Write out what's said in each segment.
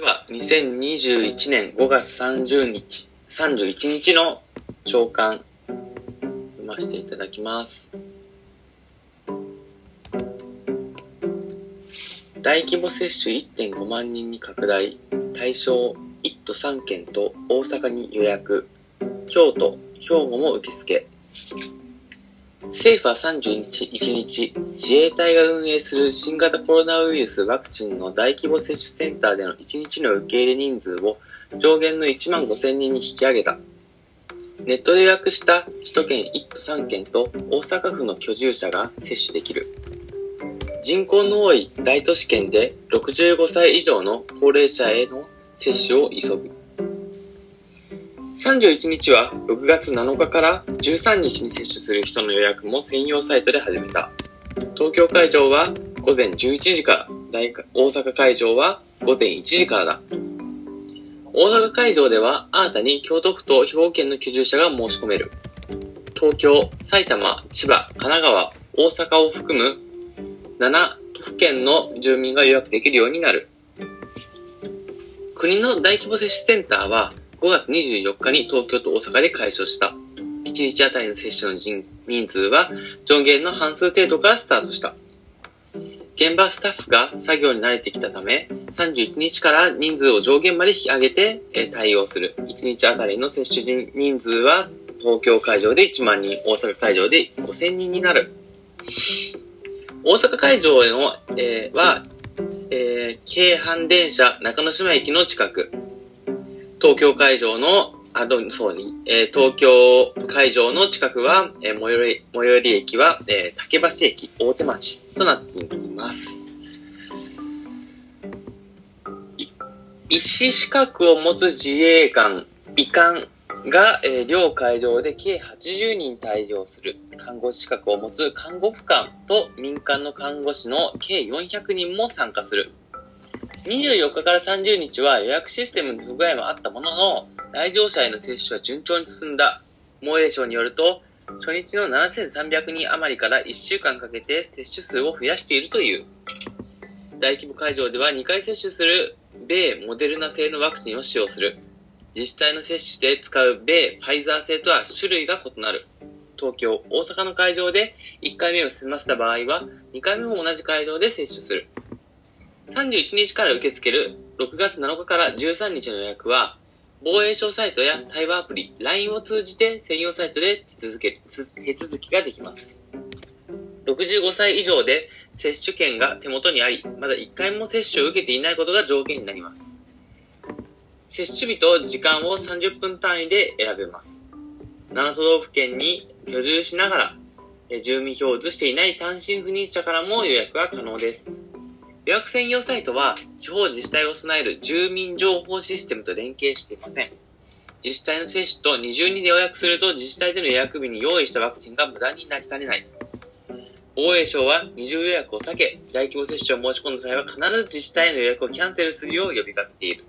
では2021年5月31日の朝刊読ませていただきます。大規模接種 1.5 万人に拡大、対象1都3県と大阪に予約、京都、兵庫も受付。政府は31日、自衛隊が運営する新型コロナウイルスワクチンの大規模接種センターでの1日の受け入れ人数を上限の 15,000 人に引き上げた。ネットで予約した首都圏1都3県と大阪府の居住者が接種できる。人口の多い大都市圏で65歳以上の高齢者への接種を急ぐ。31日は6月7日から13日に接種する人の予約も専用サイトで始めた。東京会場は午前11時から、大阪会場は午前1時からだ。大阪会場では新たに京都府と兵庫県の居住者が申し込める。東京、埼玉、千葉、神奈川、大阪を含む7都府県の住民が予約できるようになる。国の大規模接種センターは5月24日に東京と大阪で開所した。1日あたりの接種の人数は上限の半数程度からスタートした。現場スタッフが作業に慣れてきたため、31日から人数を上限まで引き上げて対応する。1日あたりの接種人数は東京会場で1万人、大阪会場で5000人になる。大阪会場は、京阪電車中之島駅の近く、東京会場の、東京会場の近くは、最寄り駅は、竹橋駅、大手町となっています。医師資格を持つ自衛官、医官が、両会場で計80人対応する。看護師資格を持つ看護婦官と民間の看護師の計400人も参加する。24日から30日は予約システムの不具合もあったものの、来場者への接種は順調に進んだ。防衛省によると、初日の7300人余りから1週間かけて接種数を増やしているという。大規模会場では2回接種する米モデルナ製のワクチンを使用する。自治体の接種で使う米ファイザー製とは種類が異なる。東京、大阪の会場で1回目を済ませた場合は、2回目も同じ会場で接種する。31日から受け付ける6月7日から13日の予約は、防衛省サイトや対話アプリ、LINE を通じて専用サイトで手続きができます。65歳以上で接種券が手元にあり、まだ1回も接種を受けていないことが条件になります。接種日と時間を30分単位で選べます。7都道府県に居住しながら、住民票を移していない単身赴任者からも予約が可能です。予約専用サイトは地方自治体を備える住民情報システムと連携していません。自治体の接種と二重に予約すると自治体での予約日に用意したワクチンが無駄になりかねない。防衛省は二重予約を避け、大規模接種を申し込んだ際は必ず自治体の予約をキャンセルするよう呼びかけている。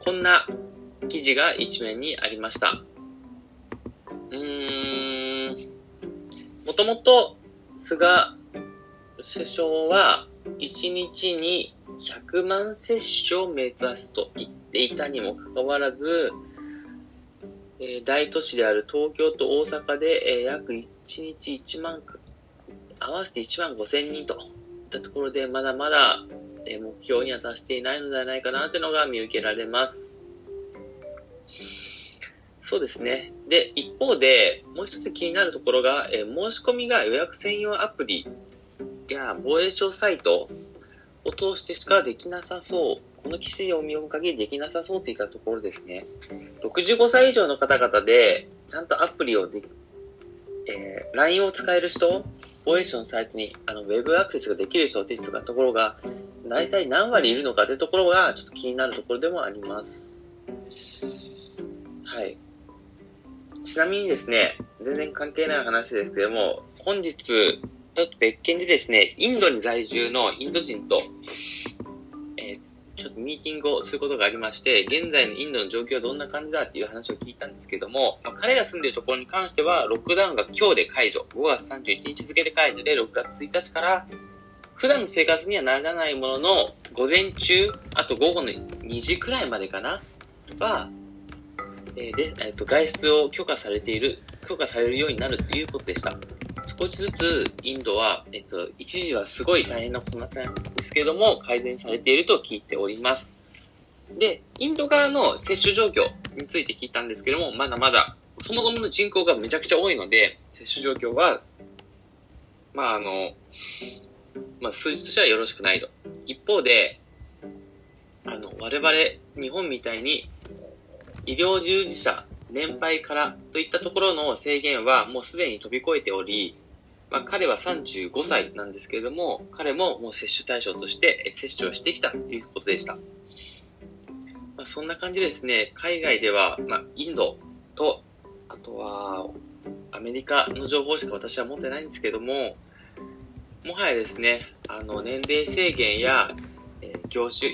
こんな記事が一面にありました。もともと菅首相は1日に100万接種を目指すと言っていたにもかかわらず、大都市である東京と大阪で約1日1万合わせて1万5000人といったところで、まだまだ目標には達していないのではないかなというのが見受けられます。そうですね。で、一方でもう一つ気になるところが、申し込みが予約専用アプリや防衛省サイトを通してしかできなさそう、この記事を見よう限りできなさそうといったところですね。65歳以上の方々でちゃんとアプリをLINE を使える人、防衛省のサイトにウェブアクセスができる人といったところが大体何割いるのかというところがちょっと気になるところでもあります。はい。ちなみにですね、全然関係ない話ですけども、本日ちょっと別件でですね、インドに在住のインド人と、ちょっとミーティングをすることがありまして、現在のインドの状況はどんな感じだっていう話を聞いたんですけども、彼が住んでいるところに関しては、ロックダウンが今日で解除、5月31日付で解除で、6月1日から普段の生活にはならないものの、午前中、あと午後の2時くらいまでかなは、外出を許可されるようになるということでした。少しずつインドは、一時はすごい大変なことになったんですけれども、改善されていると聞いております。で、インド側の接種状況について聞いたんですけども、まだまだ、そもそもの人口がめちゃくちゃ多いので、接種状況は、数字としてはよろしくないと。一方で、我々、日本みたいに、医療従事者、年配からといったところの制限はもうすでに飛び越えており、彼は35歳なんですけれども、彼ももう接種対象として接種をしてきたということでした。そんな感じですね。海外では、インドと、あとはアメリカの情報しか私は持ってないんですけれども、もはやですね、年齢制限や、業種、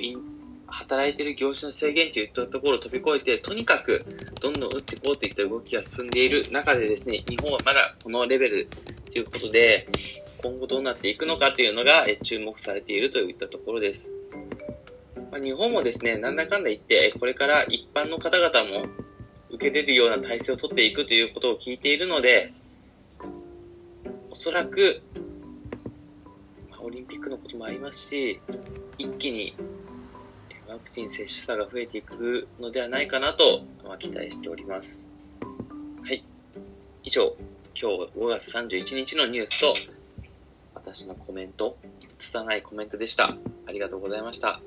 働いている業種の制限といったところを飛び越えて、とにかくどんどん打っていこうといった動きが進んでいる中でですね、日本はまだこのレベルということで、今後どうなっていくのかというのが注目されているといったところです。日本もですね、なんだかんだ言って、これから一般の方々も受けれるような体制を取っていくということを聞いているので、おそらく、オリンピックのこともありますし、一気にワクチン接種差が増えていくのではないかなと期待しております。はい。以上、今日5月31日のニュースと、私のコメント、拙いコメントでした。ありがとうございました。